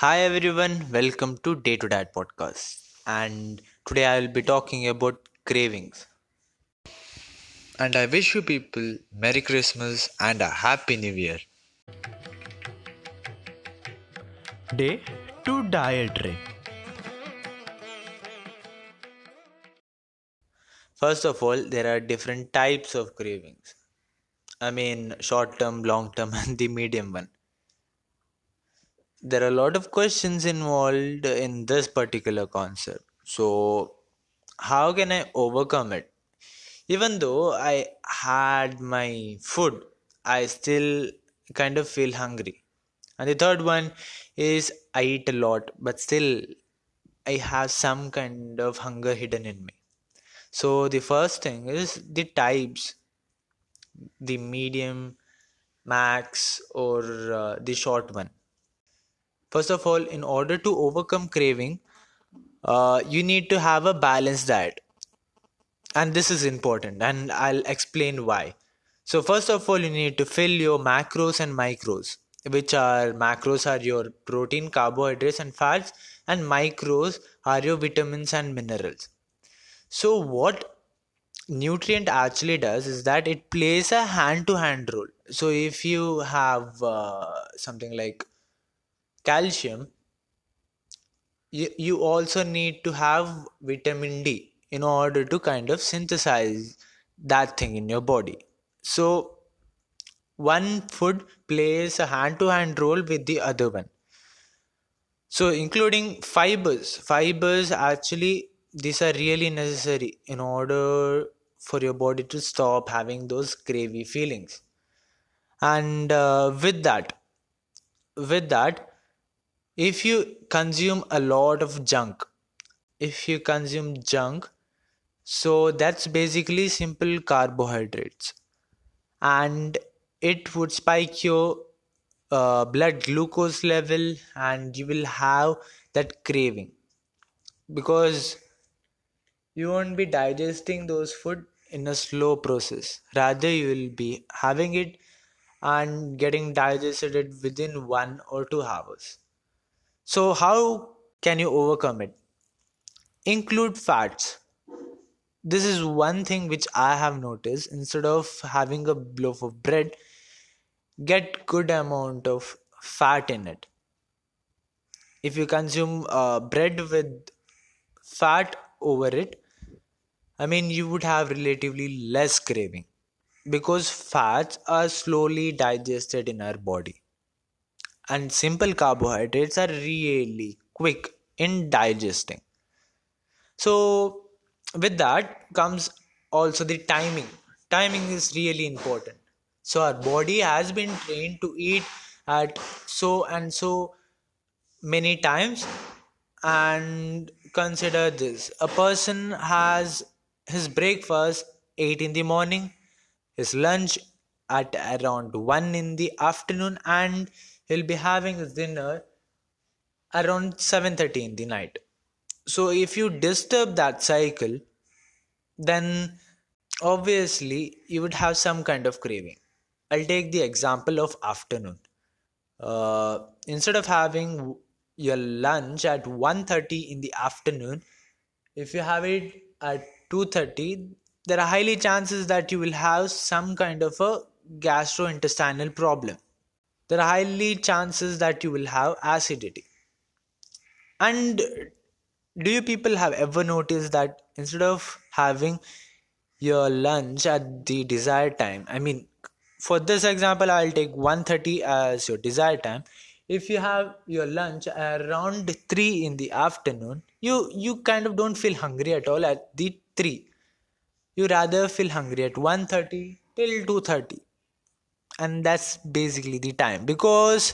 Hi everyone, welcome to Day to Diet Podcast, and today I will be talking about cravings. And I wish you people Merry Christmas and a Happy New Year. Day to Diet Ray. First of all, there are different types of cravings. I mean short term, long term and the medium one. There are a lot of questions involved in this particular concept. So, how can I overcome it? Even though I had my food, I still kind of feel hungry. And the third one is I eat a lot, but still I have some kind of hunger hidden in me. So, the first thing is the types, the medium, max, or the short one. First of all, in order to overcome craving, you need to have a balanced diet. And this is important, and I'll explain why. So first of all, you need to fill your macros and micros, which are macros are your protein, carbohydrates and fats, and micros are your vitamins and minerals. So what nutrient actually does is that it plays a hand-to-hand role. So if you have something like calcium, you also need to have vitamin D in order to kind of synthesize that thing in your body. So one food plays a hand-to-hand role with the other one. So including fibers actually, these are really necessary in order for your body to stop having those cravey feelings. And with that, if you consume a lot of junk, so that's basically simple carbohydrates, and it would spike your blood glucose level, and you will have that craving because you won't be digesting those food in a slow process. Rather, you will be having it and getting digested it within 1 or 2 hours. So how can you overcome it? Include fats. This is one thing which I have noticed. Instead of having a loaf of bread, get good amount of fat in it. If you consume bread with fat over it, I mean you would have relatively less craving because fats are slowly digested in our body. And simple carbohydrates are really quick in digesting. So with that comes also the timing. Timing is really important. So our body has been trained to eat at so and so many times. And consider this. A person has his breakfast 8 in the morning, his lunch at around 1 in the afternoon, and he'll be having his dinner around 7:30 in the night. So if you disturb that cycle, then obviously you would have some kind of craving. I'll take the example of afternoon. Instead of having your lunch at 1:30 in the afternoon, if you have it at 2:30, there are highly chances that you will have some kind of a gastrointestinal problem. There are highly chances that you will have acidity. And do you people have ever noticed that instead of having your lunch at the desired time, I mean, for this example, I'll take 1:30 as your desired time. If you have your lunch around 3 in the afternoon, you kind of don't feel hungry at all at the 3. You rather feel hungry at 1:30 till 2:30. And that's basically the time because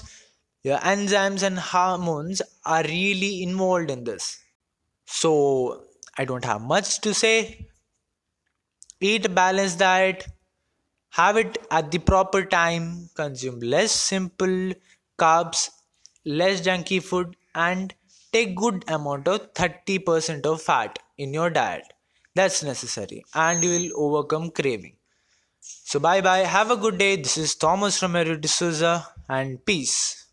your enzymes and hormones are really involved in this. So I don't have much to say. Eat a balanced diet. Have it at the proper time. Consume less simple carbs, less junky food, and take good amount of 30% of fat in your diet. That's necessary, and you will overcome craving. So bye bye, have a good day. This is Thomas Romero de Souza, and peace.